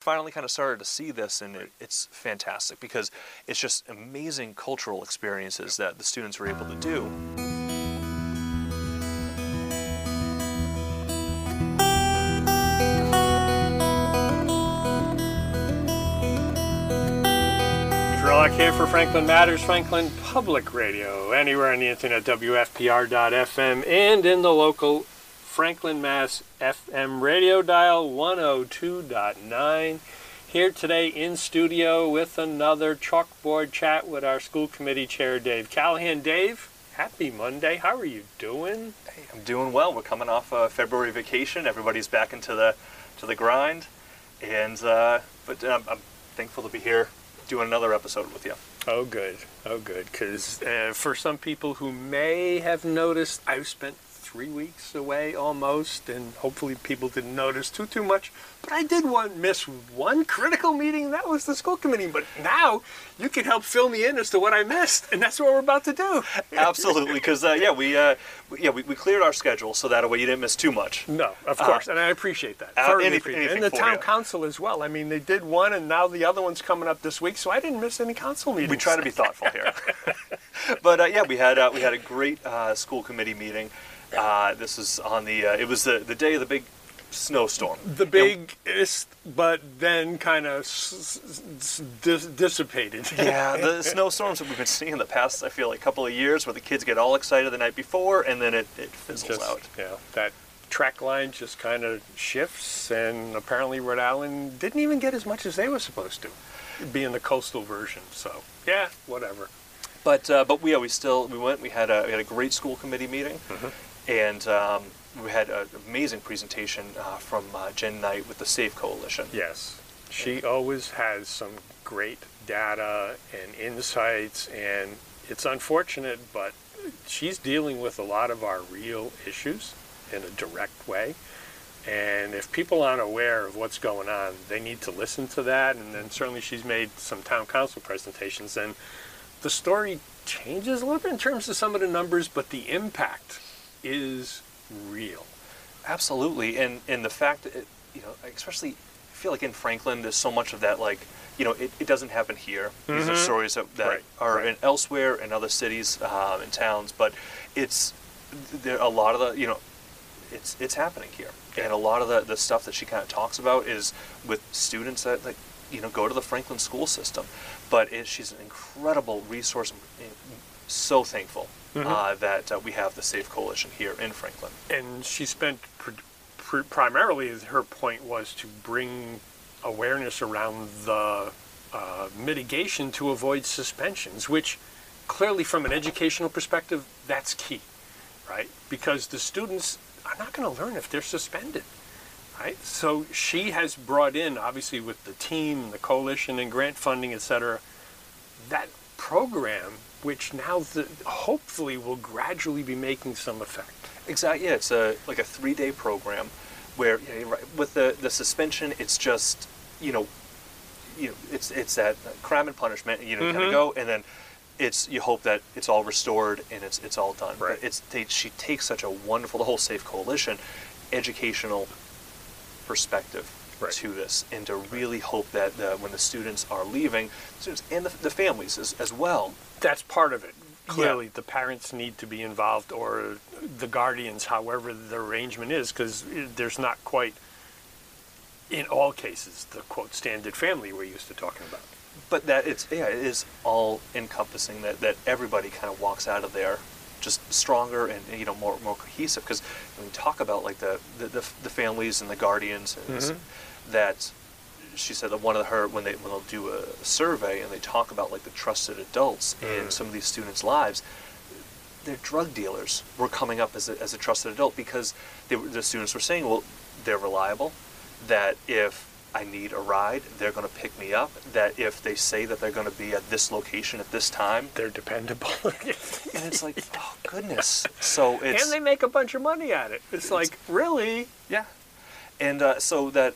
finally kind of started to see this, and it's fantastic because it's just amazing cultural experiences that the students were able to do. Gerlach here for Franklin Matters, Franklin Public Radio, anywhere on the internet, WFPR.FM, and in the local Franklin, Mass. FM radio dial 102.9. Here today in studio with another Chalkboard Chat with our school committee chair, Dave Callaghan. Dave, happy Monday. How are you doing? Hey, I'm doing well. We're coming off a February vacation. Everybody's back into the grind, and but I'm thankful to be here doing another episode with you. Oh, good. Oh, good. Because for some people who may have noticed, I've spent 3 weeks away almost, and hopefully people didn't notice too much, but I did miss one critical meeting, and that was the school committee. But now you can help fill me in as to what I missed, and that's what we're about to do. Absolutely, because we cleared our schedule so that way you didn't miss too much. No, of course, and I appreciate that. Anything and the town council as well. I mean, they did one, and now the other one's coming up this week, so I didn't miss any council meetings. We try to be thoughtful here. But we had a great school committee meeting. This is on the, it was the day of the big snowstorm. The biggest, but then kind of dissipated. Yeah, the snowstorms that we've been seeing in the past, I feel like, couple of years, where the kids get all excited the night before, and then it fizzles out. Yeah, that track line just kind of shifts, and apparently Rhode Island didn't even get as much as they were supposed to, being the coastal version, so, yeah, whatever. But we had a great school committee meeting. Mm-hmm. And we had an amazing presentation from Jen Knight with the SAFE Coalition. Yes, she always has some great data and insights, and it's unfortunate, but she's dealing with a lot of our real issues in a direct way. And if people aren't aware of what's going on, they need to listen to that. And then certainly she's made some town council presentations, and the story changes a little bit in terms of some of the numbers, but the impact is real. Absolutely, and the fact that, especially, I feel like in Franklin, there's so much of that, it doesn't happen here. Mm-hmm. These are stories that are in elsewhere, in other cities and towns, but it's happening here. Yeah. And a lot of the stuff that she kind of talks about is with students that, go to the Franklin school system. But she's an incredible resource, and so thankful. Mm-hmm. That we have the SAFE Coalition here in Franklin. And she spent primarily, her point was to bring awareness around the mitigation to avoid suspensions, which clearly from an educational perspective, that's key, right? Because the students are not going to learn if they're suspended, right? So she has brought in, obviously with the team, the coalition and grant funding, et cetera, that program, which now hopefully will gradually be making some effect. Exactly, yeah, it's a 3-day program where with the suspension, it's just, it's that crime and punishment, mm-hmm. kind of go, and then you hope that it's all restored and it's all done. Right. But she takes such a wonderful, the whole SAFE Coalition, educational perspective. Right. To this, and to really hope that when the students are leaving, students and the families as well. That's part of it. Clearly, yeah. The parents need to be involved, or the guardians, however the arrangement is, because there's not quite, in all cases, the quote standard family we're used to talking about. But that it is all encompassing. That everybody kind of walks out of there just stronger and more cohesive. Because when we talk about the families and the guardians, and mm-hmm. That she said that when they'll do a survey and they talk about the trusted adults mm. in some of these students' lives, their drug dealers were coming up as a trusted adult, because the students were saying, well, they're reliable, that if I need a ride, they're going to pick me up, that if they say that they're going to be at this location at this time, they're dependable. And it's like, oh, goodness. So it's, and they make a bunch of money at it. It's like, really? Yeah. And so that,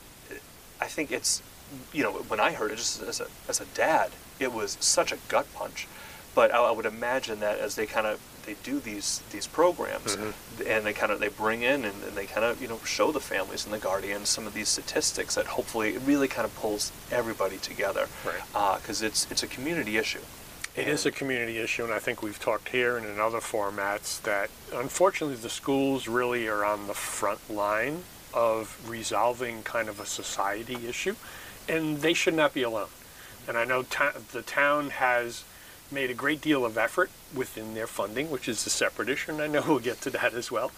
I think it's, when I heard it, just as a dad, it was such a gut punch. But I would imagine that as they kind of they do these programs, mm-hmm. and they bring in and they show the families and the guardians some of these statistics that hopefully it really pulls everybody together, because right. It's a community issue. It is a community issue, and I think we've talked here and in other formats that unfortunately the schools really are on the front line of resolving a society issue, and they should not be alone. And I know the town has made a great deal of effort within their funding, which is a separate issue, and I know we'll get to that as well,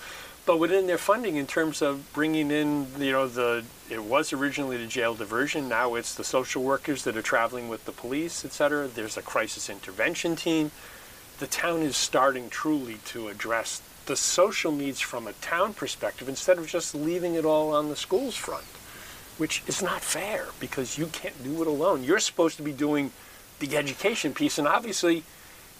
but within their funding in terms of bringing in, it was originally the jail diversion, now it's the social workers that are traveling with the police, etc. There's a crisis intervention team. The town is starting truly to address the social needs from a town perspective instead of just leaving it all on the school's front, which is not fair because you can't do it alone. You're supposed to be doing the education piece, and obviously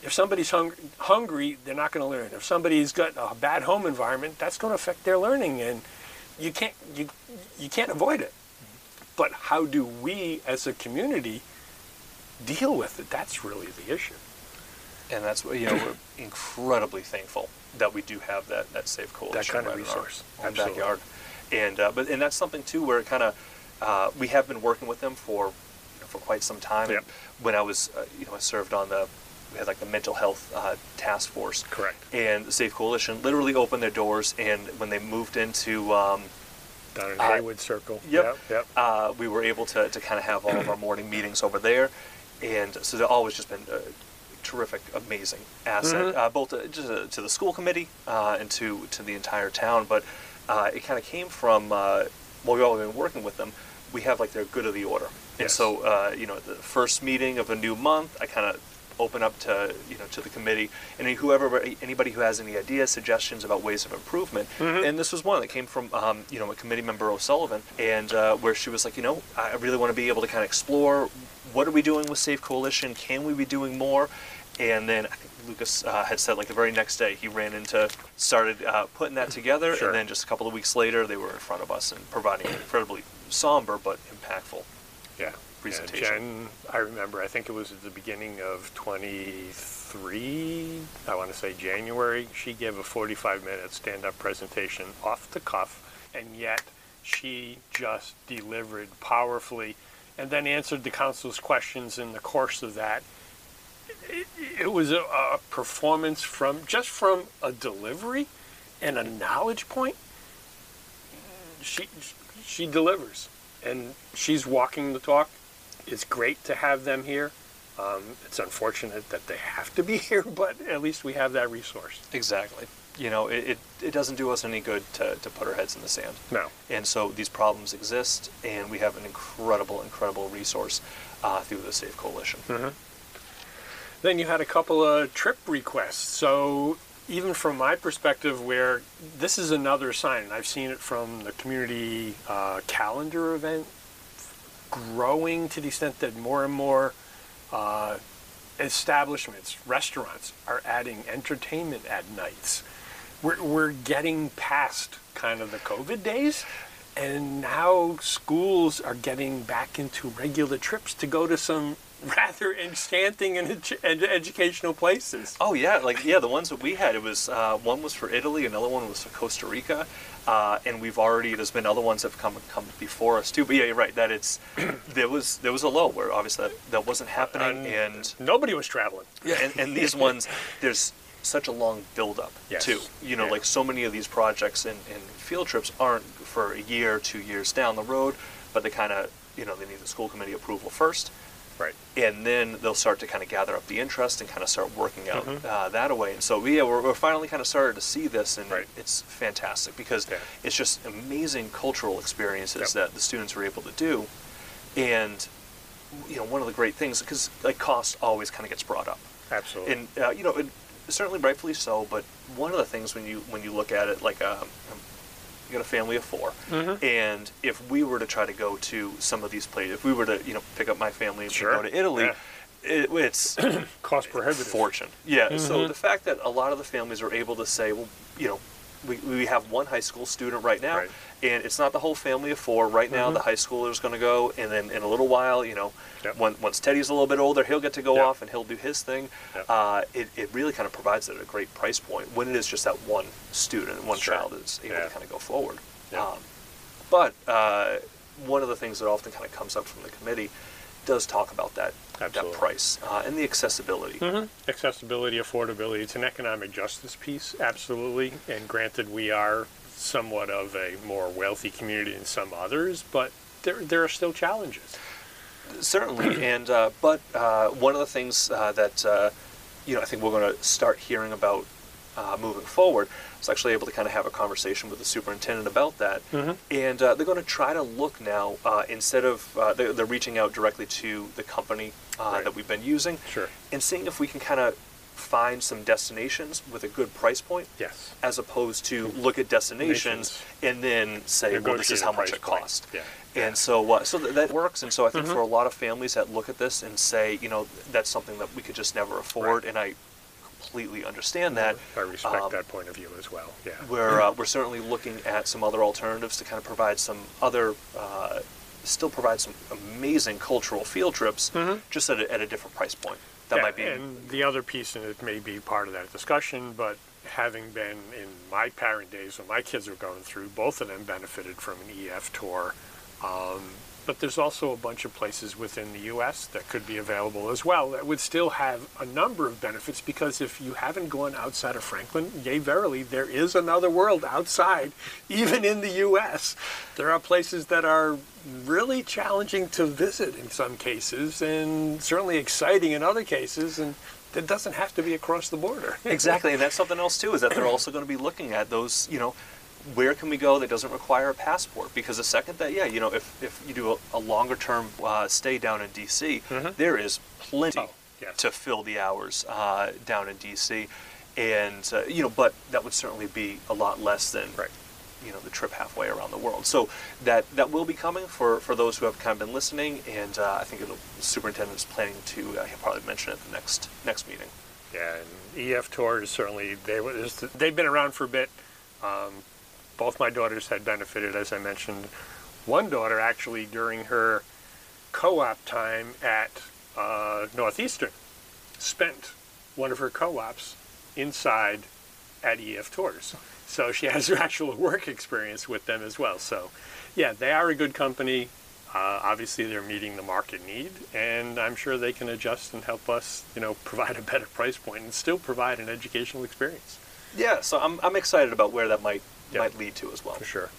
if somebody's hungry, they're not going to learn. If somebody's got a bad home environment, that's going to affect their learning, and you can't avoid it. But how do we as a community deal with it? That's really the issue. And that's what we're incredibly thankful that we do have that SAFE Coalition, that kind of resource in our backyard. And and that's something too where we have been working with them for quite some time. Yep. When I was I served on we had the mental health task force. Correct. And the SAFE Coalition literally opened their doors, and when they moved into down in Haywood Circle. Yep. Yep. We were able to have all of our morning meetings over there, and so they've always just been terrific, amazing asset, mm-hmm. Both to the school committee and to the entire town. But it came from we've all been working with them. We have their good of the order, yes. And so the first meeting of a new month, I open up to the committee and anybody who has any ideas, suggestions about ways of improvement. Mm-hmm. And this was one that came from a committee member, O'Sullivan, and where she was like, I really want to be able to explore what are we doing with SAFE Coalition? Can we be doing more? And then I think Lucas had said the very next day he started putting that together, sure. And then just a couple of weeks later they were in front of us and providing an incredibly somber but impactful presentation. Jen, I remember, I think it was at the beginning of 23, I want to say January, she gave a 45-minute stand-up presentation off the cuff, and yet she just delivered powerfully and then answered the council's questions in the course of that. It was a performance from a delivery and a knowledge point. She delivers, and she's walking the talk. It's great to have them here. It's unfortunate that they have to be here, but at least we have that resource. Exactly. It doesn't do us any good to put our heads in the sand. No. And so these problems exist, and we have an incredible, incredible resource through the SAFE Coalition. Mm-hmm. Then you had a couple of trip requests. So even from my perspective, where this is another sign, and I've seen it from the community calendar event growing to the extent that more and more establishments, restaurants are adding entertainment at nights. We're getting past the COVID days, and now schools are getting back into regular trips to go to some rather enchanting and educational places. Oh yeah, the ones that we had, it was one was for Italy, another one was for Costa Rica, and there's been other ones that have come before us too. But yeah, you're right that there was a lull where obviously that wasn't happening, and nobody was traveling. Yeah, and these ones, there's such a long build-up, yes. too. Yeah. So many of these projects and field trips aren't for a year, 2 years down the road, but they they need the school committee approval first. Right. And then they'll start to gather up the interest and start working out mm-hmm. That away. And so we're finally started to see this, and right. It's fantastic because yeah. It's just amazing cultural experiences yep. that the students were able to do. And one of the great things, because cost always gets brought up. Absolutely. And certainly rightfully so. But one of the things when you look at it you got a family of four, mm-hmm. and if we were to try to go to some of these places, if we were to pick up my family and sure. go to Italy, yeah. it's cost prohibitive fortune. Yeah. Mm-hmm. So the fact that a lot of the families are able to say, we have one high school student right now, right. and it's not the whole family of four. Right now, the high schooler is going to go, and then in a little while, you know, once Teddy's a little bit older, he'll get to go off and he'll do his thing. It really kind of provides it at a great price point when it is just that one student, one child is able to kind of go forward. But one of the things that often kind of comes up from the committee does talk about that that price and the accessibility. Accessibility, affordability. It's an economic justice piece, absolutely. And granted, we are somewhat of a more wealthy community than some others, but there are still challenges. Certainly, and but one of the things that you know, I think we're going to start hearing about moving forward. I was actually able to kind of have a conversation with the superintendent about that, and they're going to try to look now instead of they're reaching out directly to the company that we've been using, and seeing if we can kind of find some destinations with a good price point, as opposed to look at destinations and then say, well, this is how much it costs. And so so that works. And so I think for a lot of families that look at this and say, you know, that's something that we could just never afford, and I completely understand that. I respect that point of view as well. We're certainly looking at some other alternatives to kind of provide some other, still provide some amazing cultural field trips, just at a different price point. That might be. And the other piece, and it may be part of that discussion, but having been in my parent days when my kids were going through, both of them benefited from an EF tour. But there's also a bunch of places within the U.S. that could be available as well that would still have a number of benefits, because if you haven't gone outside of Franklin, yea, verily, there is another world outside, even in the U.S. There are places that are really challenging to visit in some cases, and certainly exciting in other cases, and that doesn't have to be across the border. Exactly, and that's something else, too, is that they're also going to be looking at those, you know, where can we go that doesn't require a passport? Because the second that, you know, if you do a longer-term stay down in D.C., there is plenty to fill the hours down in D.C. And, you know, but that would certainly be a lot less than, you know, the trip halfway around the world. So that will be coming for those who have kind of been listening, and I think the superintendent is planning to, he'll probably mention it at the next meeting. Yeah, and EF Tours, certainly, they've been around for a bit. Both my daughters had benefited, as I mentioned. One daughter actually during her co-op time at Northeastern spent one of her co-ops inside at EF Tours. So she has her actual work experience with them as well. So yeah, they are a good company. Obviously they're meeting the market need, and I'm sure they can adjust and help us, you know, provide a better price point and still provide an educational experience. Yeah, so I'm excited about where that might lead to as well. For sure.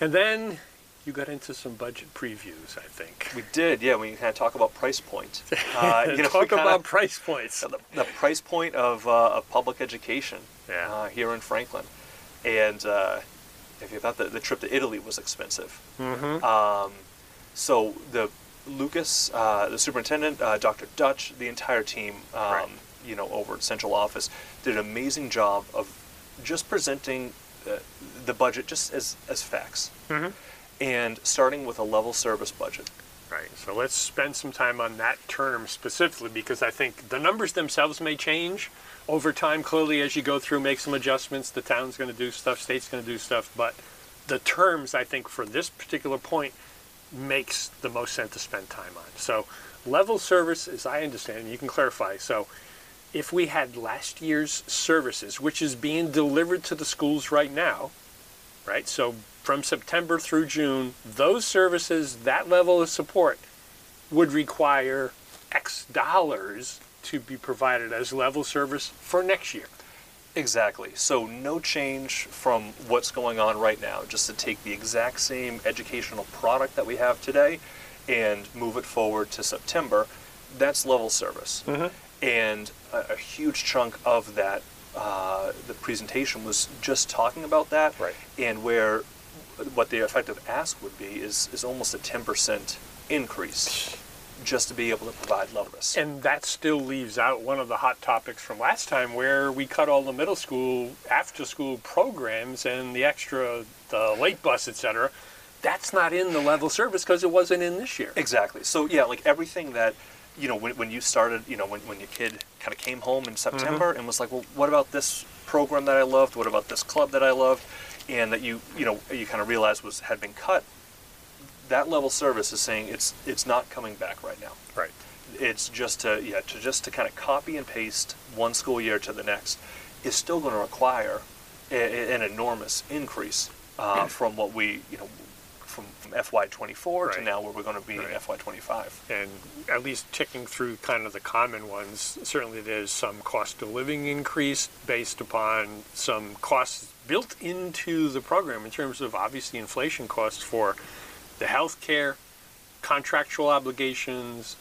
And then you got into some budget previews, I think. We did, yeah. We kind of talk about price point. You know, talk about price points. The price point of public education here in Franklin. And if you thought that the trip to Italy was expensive. So the Lucas, the superintendent, Dr. Dutch, the entire team, you know, over at Central Office, did an amazing job of just presenting the budget just as facts, and starting with a level service budget. Right, so let's spend some time on that term specifically, because I think the numbers themselves may change over time. Clearly, as you go through, make some adjustments. The town's going to do stuff, state's going to do stuff, but the terms, I think, for this particular point makes the most sense to spend time on. So level service, as I understand, and you can clarify, so if we had last year's services, which is being delivered to the schools right now, right? So from September through June, those services, that level of support would require X dollars to be provided as level service for next year. Exactly. So no change from what's going on right now, just to take the exact same educational product that we have today and move it forward to September. That's level service. And a huge chunk of that, the presentation was just talking about that, and where what the effective ask would be is almost a 10% increase just to be able to provide level service. And that still leaves out one of the hot topics from last time, where we cut all the middle school, after school programs and the extra, the late bus, etc. That's not in the level service because it wasn't in this year. Exactly. So yeah, like everything that, you know, when you started, you know, when your kid kind of came home in September and was like, well, what about this program that I loved? What about this club that I loved? and that you kind of realized had been cut, that level service is saying it's not coming back right now. Right. It's just to kind of copy and paste one school year to the next is still going to require an enormous increase from what we from FY 24 to now where we're going to be in FY 25. And at least ticking through kind of the common ones, certainly there's some cost of living increase based upon some costs built into the program in terms of obviously inflation costs for the health care, contractual obligations.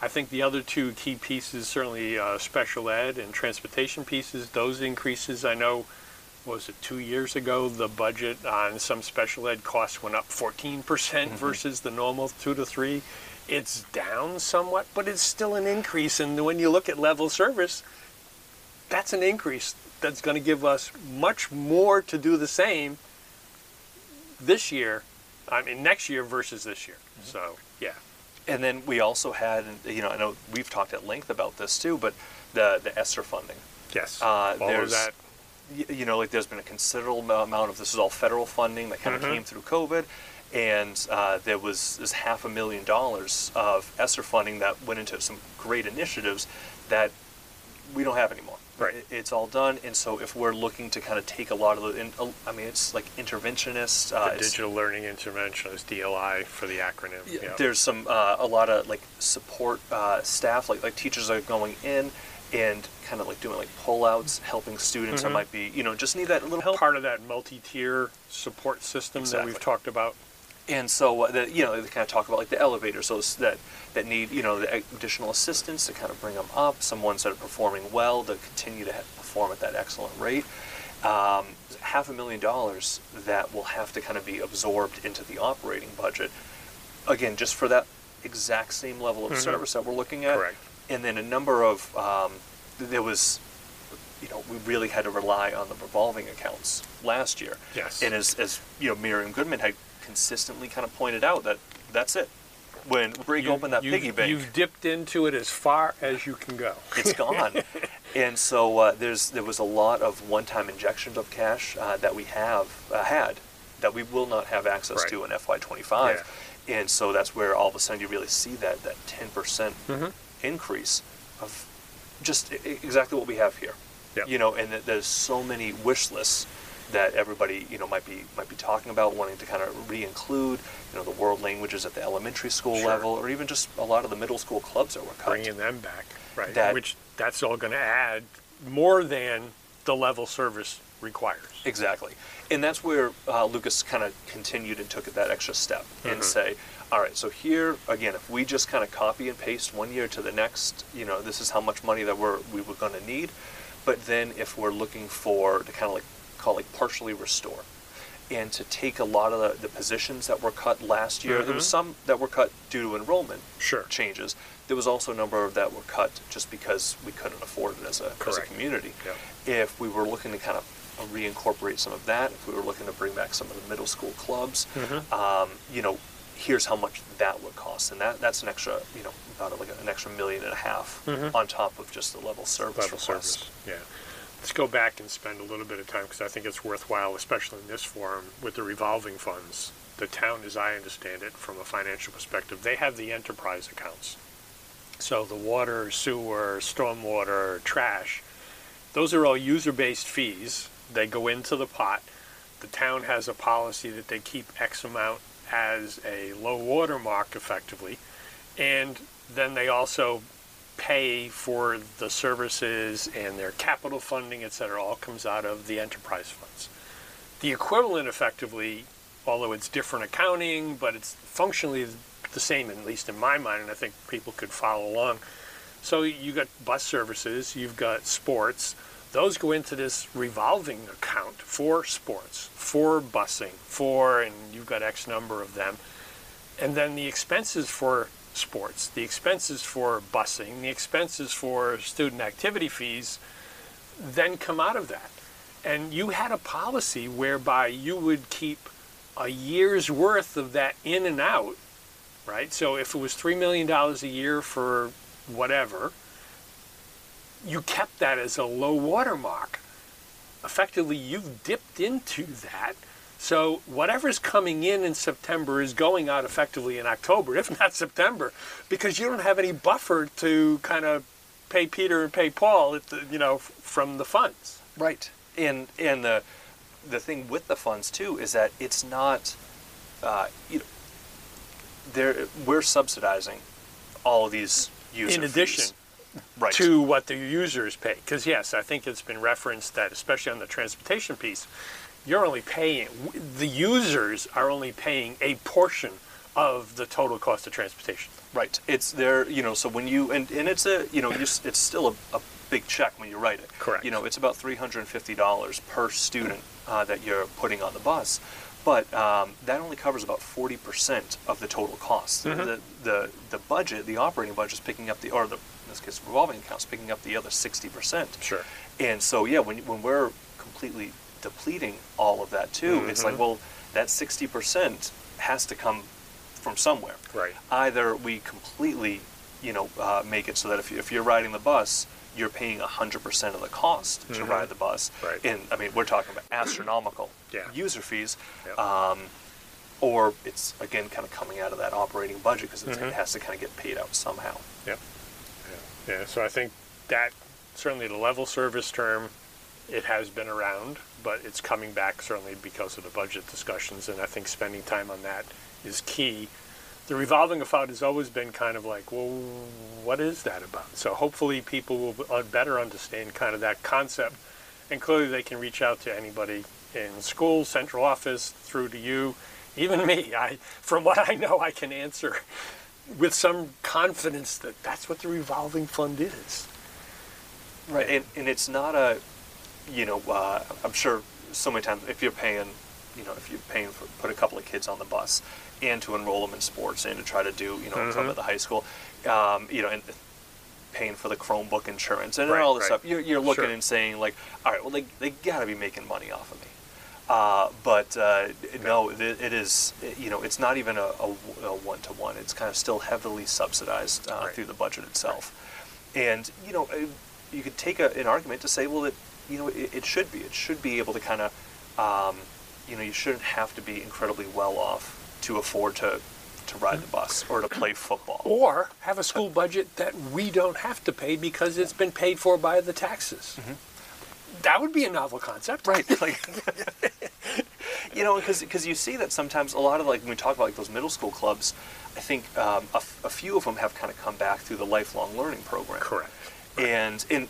I think the other two key pieces, certainly special ed and transportation pieces, those increases, I know, what was it, 2 years ago, the budget on some special ed costs went up 14% versus the normal 2 to 3. It's down somewhat, but it's still an increase. And when you look at level service, that's an increase that's going to give us much more to do the same this year, I mean, next year versus this year. So, yeah. And then we also had, I know we've talked at length about this too, but the ESSER funding. Yes, all of that. There's been a considerable amount of, this is all federal funding that kind of came through COVID, and there was this $500,000 of ESSER funding that went into some great initiatives that we don't have anymore. Right. It's all done, and so if we're looking to kind of take a lot of the, it's like interventionists. Digital learning interventionists, DLI for the acronym. Yeah. There's some, a lot of like support staff, like teachers are going in and kind of like doing like pullouts, helping students that might be, just need that little help. Part of that multi-tier support system that we've talked about. And so, they kind of talk about like the elevators, those that need, the additional assistance to kind of bring them up, some ones that are performing well to continue to perform at that excellent rate. $500,000 that will have to kind of be absorbed into the operating budget. Again, just for that exact same level of service that we're looking at. Correct. And then a number of, we really had to rely on the revolving accounts last year. Yes. And as Miriam Goodman had consistently kind of pointed out that's it. When break open that piggy bank, you've dipped into it as far as you can go. It's gone. And so there was a lot of one-time injections of cash that we have had that we will not have access to in FY25. Yeah. And so that's where all of a sudden you really see that 10% increase of just exactly what we have here. Yep. And there's so many wish lists that everybody might be talking about, wanting to kind of re-include the world languages at the elementary school level, or even just a lot of the middle school clubs that were cut. Bringing them back, right? That's all going to add more than the level service requires. Exactly, and that's where Lucas kind of continued and took that extra step and say, all right, so here again, if we just kind of copy and paste one year to the next, this is how much money that we were going to need. But then if we're looking for to kind of like call it partially restore, and to take a lot of the positions that were cut last year. There was some that were cut due to enrollment changes. There was also a number that were cut just because we couldn't afford it as a community. Yeah. If we were looking to kind of reincorporate some of that, if we were looking to bring back some of the middle school clubs, here's how much that would cost, and that's an extra, about like an extra $1.5 million on top of just the level service. Level service, yeah. Let's go back and spend a little bit of time, because I think it's worthwhile, especially in this forum, with the revolving funds. The town, as I understand it, from a financial perspective, they have the enterprise accounts. So the water, sewer, stormwater, trash, those are all user-based fees. They go into the pot. The town has a policy that they keep X amount as a low water mark, effectively, and then they also pay for the services, and their capital funding, etc., all comes out of the enterprise funds. The equivalent, effectively, although it's different accounting, but it's functionally the same, at least in my mind, and I think people could follow along. So you've got bus services, you've got sports. Those go into this revolving account for sports, for busing, and you've got X number of them. And then the expenses for sports, the expenses for busing, the expenses for student activity fees then come out of that. And you had a policy whereby you would keep a year's worth of that in and out, right? So if it was $3 million a year for whatever, you kept that as a low watermark. Effectively, you've dipped into that So whatever's coming in September is going out effectively in October, if not September, because you don't have any buffer to kind of pay Peter and pay Paul, at the, you know, from the funds. Right. And the thing with the funds too is that it's not, you know, we're subsidizing all of these user fees. In addition. Right. To what the users pay. Because, yes, I think it's been referenced that, especially on the transportation piece, you're only paying, the users are only paying a portion of the total cost of transportation. Right. It's there, you know, so when you, and it's a, you know, it's still a big check when you write it. Correct. You know, it's about $350 per student that you're putting on the bus. But that only covers about 40% of the total cost. Mm-hmm. The budget, the operating budget, is picking up the, or the, in this case, revolving accounts, picking up the other 60%. Sure. And so, yeah, when we're completely depleting all of that too, mm-hmm. it's like, well, that 60% has to come from somewhere. Right. Either we completely, you know, make it so that if you're riding the bus, you're paying 100% of the cost mm-hmm. to ride the bus. Right. And, I mean, we're talking about astronomical yeah. user fees. Yep. Or it's, again, kind of coming out of that operating budget because mm-hmm. it has to kind of get paid out somehow. Yep. Yeah. Yeah. So I think that, certainly the level service term, it has been around, but it's coming back certainly because of the budget discussions, and I think spending time on that is key. The revolving account has always been kind of like, well, what is that about? So hopefully people will better understand kind of that concept, and clearly they can reach out to anybody in school, central office, through to you, even me. From what I know, I can answer with some confidence that that's what the revolving fund is. Right, and it's not a, you know, I'm sure so many times if you're paying, you know, if you're paying for, put a couple of kids on the bus, and to enroll them in sports, and to try to do, you know, mm-hmm. some at the high school, you know, and paying for the Chromebook insurance and all this stuff. You're looking sure. and saying like, all right, well, they got to be making money off of me. But no, it is, you know, it's not even a one-to-one. It's kind of still heavily subsidized through the budget itself. Right. And, you know, you could take an argument to say, well, that, you know, it should be able to kind of, you know, you shouldn't have to be incredibly well off to afford to ride the bus or to play football. Or have a school budget that we don't have to pay because it's been paid for by the taxes. Mm-hmm. That would be a novel concept. Right. Like, you know, because you see that sometimes a lot of, like, when we talk about, like, those middle school clubs, I think a few of them have kind of come back through the lifelong learning program. Correct. And in...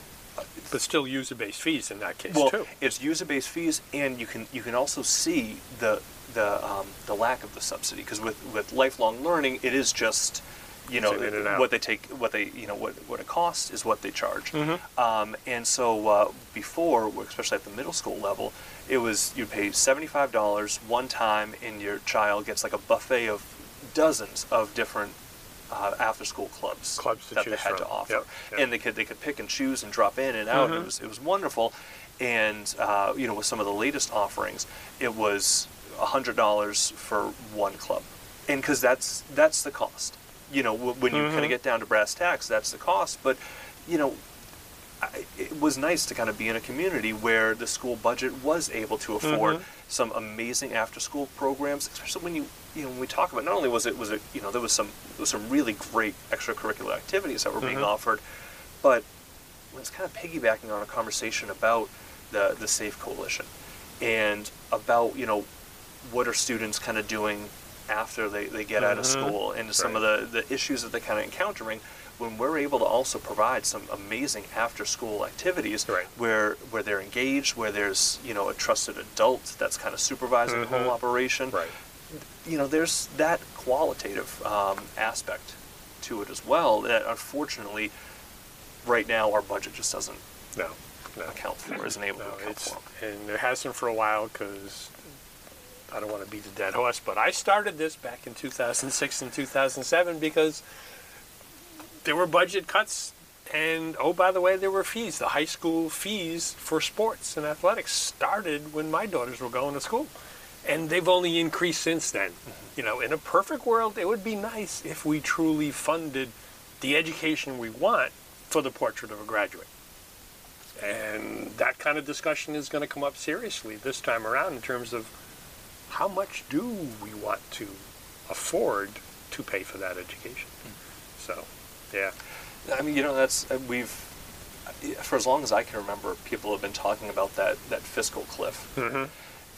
But still user-based fees in that case, well, too. It's user-based fees, and you can also see the lack of the subsidy, because with lifelong learning, it is just, you know, what it costs is what they charge. Mm-hmm. And so before, especially at the middle school level, it was you pay $75 one time, and your child gets like a buffet of dozens of different after-school clubs that they had to offer, yep. Yep. And they could pick and choose and drop in and out. Mm-hmm. It was wonderful, and you know, with some of the latest offerings, it was $100 for one club, and because that's the cost. You know, when you mm-hmm. kind of get down to brass tacks, that's the cost. But you know, it was nice to kind of be in a community where the school budget was able to afford mm-hmm. some amazing after-school programs, especially when you know, when we talk about, not only was it, you know, there was some really great extracurricular activities that were being mm-hmm. offered, but it's kind of piggybacking on a conversation about the SAFE Coalition and about, you know, what are students kind of doing after they get mm-hmm. out of school, and some of the issues that they're kind of encountering, when we're able to also provide some amazing after-school activities where they're engaged, where there's, you know, a trusted adult that's kind of supervising mm-hmm. the whole operation. Right. You know, there's that qualitative aspect to it as well that, unfortunately, right now our budget just doesn't account for, isn't able to account for. And it hasn't for a while, because... I don't want to beat the dead horse, but I started this back in 2006 and 2007 because there were budget cuts, and, oh, by the way, there were fees. The high school fees for sports and athletics started when my daughters were going to school, and they've only increased since then. Mm-hmm. You know, in a perfect world, it would be nice if we truly funded the education we want for the portrait of a graduate. And that kind of discussion is going to come up seriously this time around in terms of how much do we want to afford to pay for that education? So, yeah. I mean, you know, that's, we've, for as long as I can remember, people have been talking about that fiscal cliff. Mm-hmm.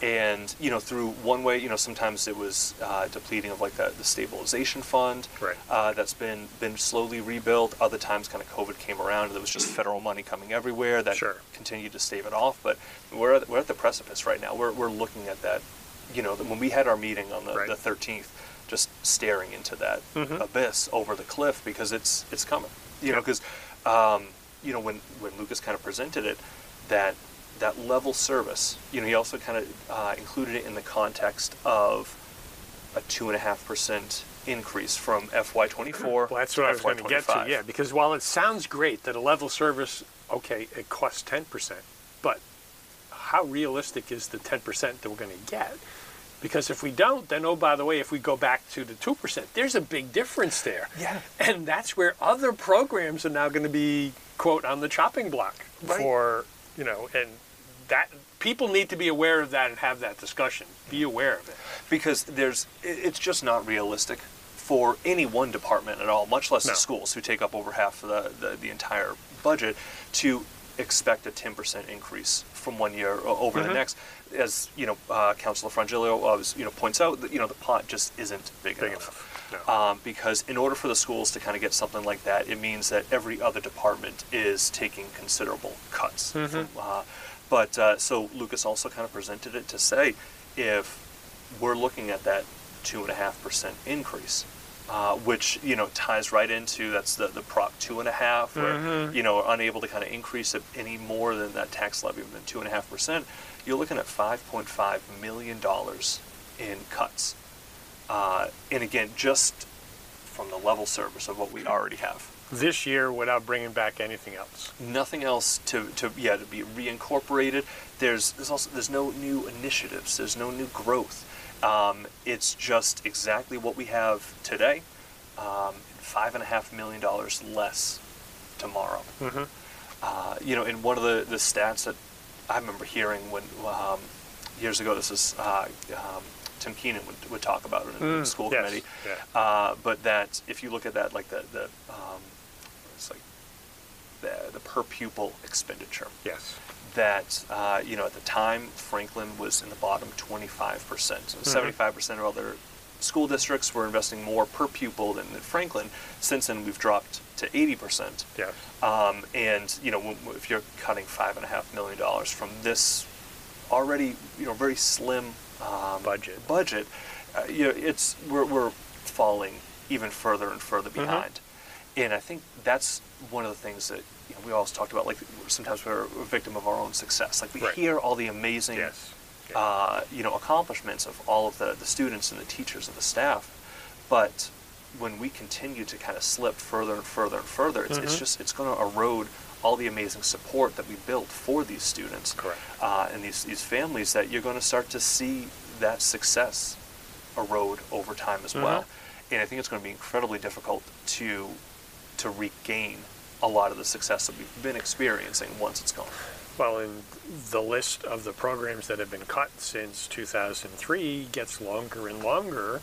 And, you know, through one way, you know, sometimes it was depleting of, like, the stabilization fund, right. That's been slowly rebuilt. Other times, kind of COVID came around, and there was just federal money coming everywhere that sure. continued to stave it off. But we're at the precipice right now. We're looking at that, you know, when we had our meeting on the 13th, just staring into that mm-hmm. abyss over the cliff, because it's coming. You know, because, you know, when Lucas kind of presented it, that level service, you know, he also kind of included it in the context of a 2.5% increase from FY 24. Well, that's what I was going to get to, yeah, because while it sounds great that a level service, okay, it costs 10%, but how realistic is the 10% that we're going to get? Because if we don't, then, oh, by the way, if we go back to the 2%, there's a big difference there. Yeah. And that's where other programs are now going to be, quote, on the chopping block right. for, you know, and that people need to be aware of that and have that discussion. Be aware of it, because it's just not realistic for any one department at all, much less no. the schools, who take up over half of the entire budget, to expect a 10% increase from one year over mm-hmm. the next. As you know, Councilor Frangiolo always, you know, points out that, you know, the pot just isn't big enough. No. Because in order for the schools to kind of get something like that, it means that every other department is taking considerable cuts. Mm-hmm. So Lucas also kind of presented it to say, if we're looking at that 2.5% increase, which, you know, ties right into, that's the Prop 2.5, where, mm-hmm. you know, are unable to kind of increase it any more than that tax levy than 2.5%, you're looking at $5.5 million in cuts. And again, just from the level service of what we already have this year, without bringing back anything else, nothing else to be reincorporated. There's no new initiatives. There's no new growth. It's just exactly what we have today. $5.5 million less tomorrow. Mm-hmm. You know, in one of the stats that I remember hearing when years ago, this is. Tim Keenan would talk about it in the school yes. committee, yeah. But that if you look at that, like it's like the per pupil expenditure. Yes. That you know, at the time, Franklin was in the bottom 25%. So 75% of other school districts were investing more per pupil than Franklin. Since then, we've dropped to 80%. Yes. And you know, if you're cutting $5.5 million from this already, you know, very slim. Budget. You know, we're falling even further and further behind, mm-hmm. and I think that's one of the things that, you know, we always talked about. Like, sometimes we're a victim of our own success. Like, we right. hear all the amazing, yes. yeah. You know, accomplishments of all of the students and the teachers and the staff, but when we continue to kind of slip further and further and further, it's, mm-hmm. it's going to erode all the amazing support that we built for these students. Correct. And these families, that you're going to start to see that success erode over time as mm-hmm. well. And I think it's going to be incredibly difficult to regain a lot of the success that we've been experiencing once it's gone. Well, and the list of the programs that have been cut since 2003 gets longer and longer,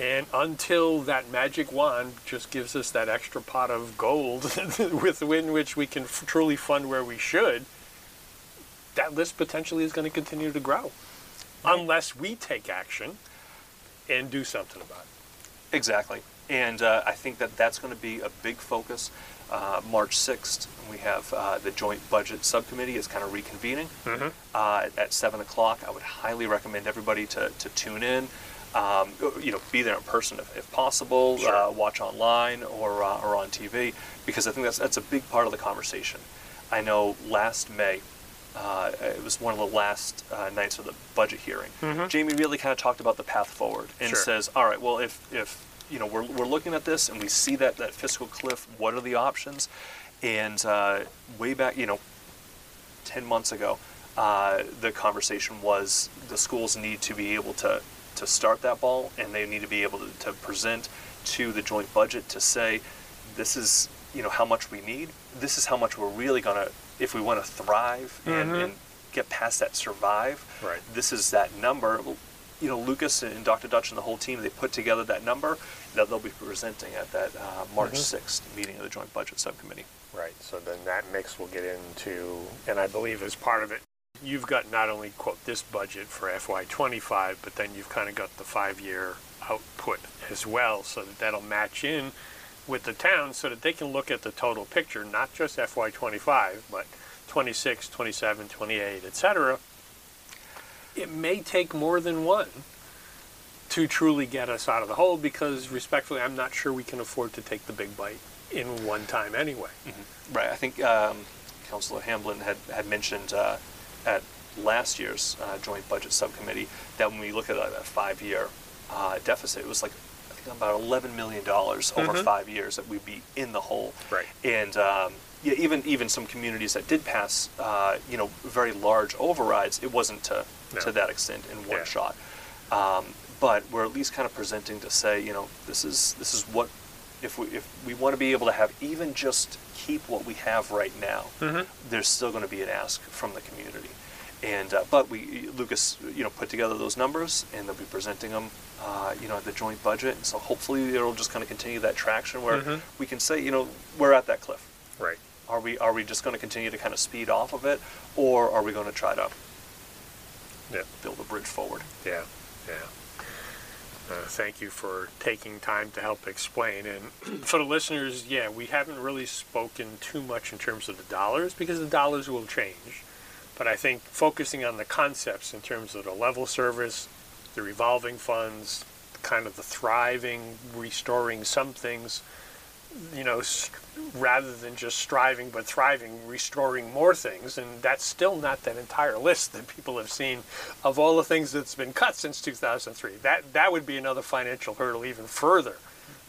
and until that magic wand just gives us that extra pot of gold within which we can truly fund where we should, that list potentially is going to continue to grow, right. unless we take action and do something about it. Exactly. And I think that's going to be a big focus. March 6th, we have the Joint Budget Subcommittee is kind of reconvening mm-hmm. At 7 o'clock. I would highly recommend everybody to tune in, you know, be there in person if possible, sure. Watch online or on TV, because I think that's a big part of the conversation. I know last May, it was one of the last nights of the budget hearing, mm-hmm. Jamie really kind of talked about the path forward and sure. says, all right, well, if you know, we're looking at this and we see that fiscal cliff, what are the options? And way back, you know, 10 months ago, the conversation was the schools need to be able to start that ball, and they need to be able to present to the joint budget to say, this is, you know, how much we need. This is how much we're really going to, if we want to thrive mm-hmm. and get past that survive, right. this is that number. you know, Lucas and Dr. Dutch and the whole team, they put together that number that they'll be presenting at that March 6th meeting of the Joint Budget Subcommittee. Right, so then that mix will get into, and I believe as part of it, you've got not only, quote, this budget for FY 25, but then you've kind of got the 5-year output as well, so that that'll match in with the town so that they can look at the total picture, not just FY 25, but 26, 27, 28, etc. It may take more than one to truly get us out of the hole because, respectfully, I'm not sure we can afford to take the big bite in one time anyway. Mm-hmm. Right. I think Councilor Hamblin had mentioned at last year's Joint Budget Subcommittee that when we look at a 5-year deficit, it was like I think about $11 million over 5 years that we'd be in the hole. Right. And yeah, even some communities that did pass, you know, very large overrides, it wasn't to that extent in one shot. But we're at least kind of presenting to say, you know, this is what if we want to be able to have even just keep what we have right now, there's still going to be an ask from the community. And but Lucas, you know, put together those numbers and they'll be presenting them, you know, at the joint budget. And so hopefully it'll just kind of continue that traction where we can say, you know, we're at that cliff. Right. Are we just going to continue to kind of speed off of it, or are we going to try to build a bridge forward? Yeah, yeah. Thank you for taking time to help explain. And for the listeners, yeah, we haven't really spoken too much in terms of the dollars because the dollars will change. But I think focusing on the concepts in terms of the level service, the revolving funds, kind of the thriving, restoring some things, you know, rather than just striving but thriving, restoring more things. And that's still not that entire list that people have seen of all the things that's been cut since 2003. That would be another financial hurdle even further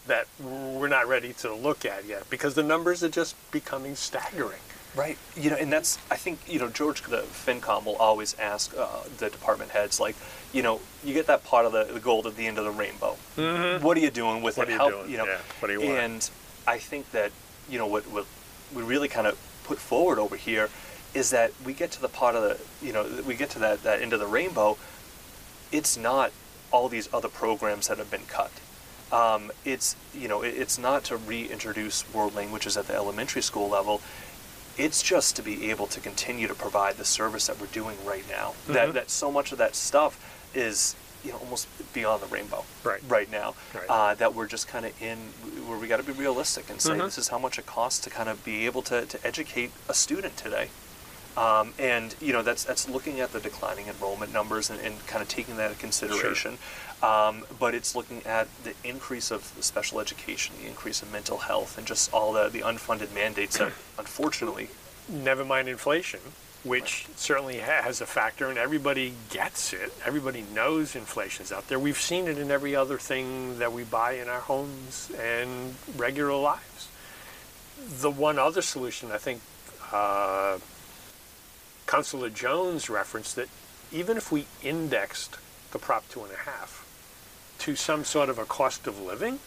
that we're not ready to look at yet because the numbers are just becoming staggering. Right. You know, and that's, I think, you know, George, the Fincom will always ask the department heads, like, you know, you get that part of the gold at the end of the rainbow. What are you doing with it? You know, what do you want? And I think that, you know, what we really kind of put forward over here is that we get to the part of the, you know, we get to that end of the rainbow. It's not all these other programs that have been cut. It's, you know, it's not to reintroduce world languages at the elementary school level. It's just to be able to continue to provide the service that we're doing right now. That so much of that stuff is, you know, almost beyond the rainbow right now, that we're just kind of in where we got to be realistic and say this is how much it costs to kind of be able to educate a student today. And, you know, that's looking at the declining enrollment numbers and kind of taking that into consideration. Sure. But it's looking at the increase of special education, the increase of mental health, and just all the unfunded mandates that, unfortunately. Never mind inflation, which certainly has a factor, and everybody gets it. Everybody knows inflation's out there. We've seen it in every other thing that we buy in our homes and regular lives. The one other solution, I think, Councilor Jones referenced that even if we indexed the Prop 2.5 to some sort of a cost of living,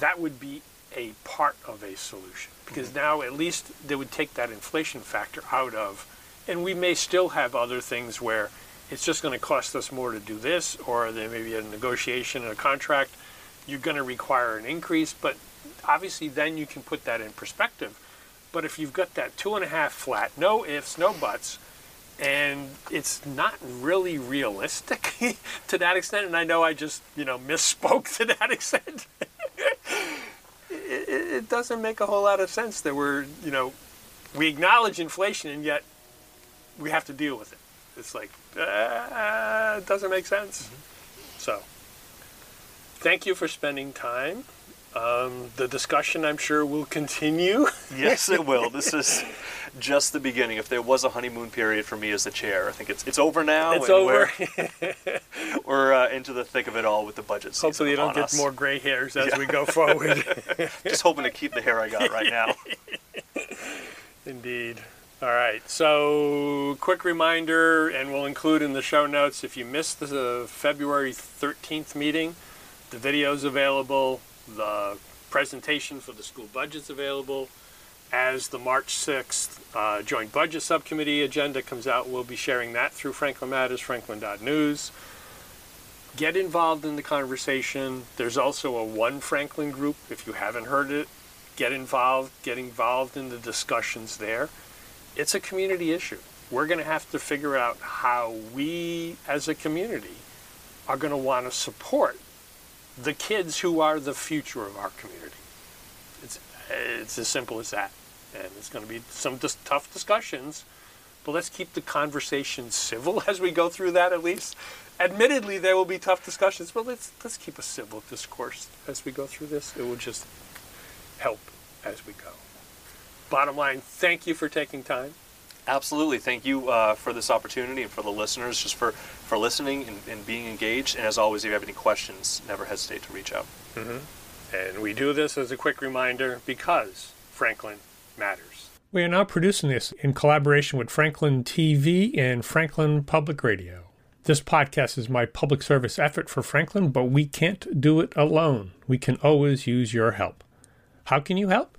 that would be a part of a solution. Because now at least they would take that inflation factor out of, and we may still have other things where it's just going to cost us more to do this, or there may be a negotiation and a contract, you're going to require an increase, but obviously then you can put that in perspective. But if you've got that 2.5 flat, no ifs, no buts, and it's not really realistic to that extent, and I know I just, you know, misspoke to that extent, it doesn't make a whole lot of sense that we're, you know, we acknowledge inflation and yet we have to deal with it. It's like, it doesn't make sense. So, thank you for spending time. The discussion, I'm sure, will continue. Yes, it will. This is just the beginning. If there was a honeymoon period for me as the chair, I think it's over now. It's over. We're into the thick of it all with the budget season. Hopefully you don't get more gray hairs as we go forward. Just hoping to keep the hair I got right now. Indeed. All right. So quick reminder, and we'll include in the show notes, if you missed the February 13th meeting, the video's available. The presentation for the school budget's available. As the March 6th Joint Budget Subcommittee agenda comes out, we'll be sharing that through Franklin Matters, franklin.news. Get involved in the conversation. There's also a One Franklin group. If you haven't heard it, get involved in the discussions there. It's a community issue. We're going to have to figure out how we as a community are going to want to support the kids who are the future of our community. It's as simple as that. And it's going to be some tough discussions, but let's keep the conversation civil as we go through that at least. Admittedly, there will be tough discussions, but let's keep a civil discourse as we go through this. It will just help as we go. Bottom line, thank you for taking time. Absolutely. Thank you for this opportunity and for the listeners just for listening and being engaged. And as always, if you have any questions, never hesitate to reach out. Mm-hmm. And we do this as a quick reminder because Franklin matters. We are now producing this in collaboration with Franklin TV and Franklin Public Radio. This podcast is my public service effort for Franklin, but we can't do it alone. We can always use your help. How can you help?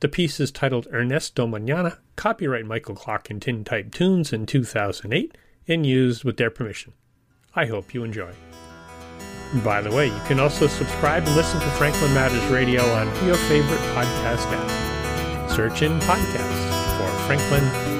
The piece is titled Ernesto Mañana, copyright Michael Clark and Tin-Type Tunes in 2008, and used with their permission. I hope you enjoy. By the way, you can also subscribe and listen to Franklin Matters Radio on your favorite podcast app. Search in podcasts for Franklin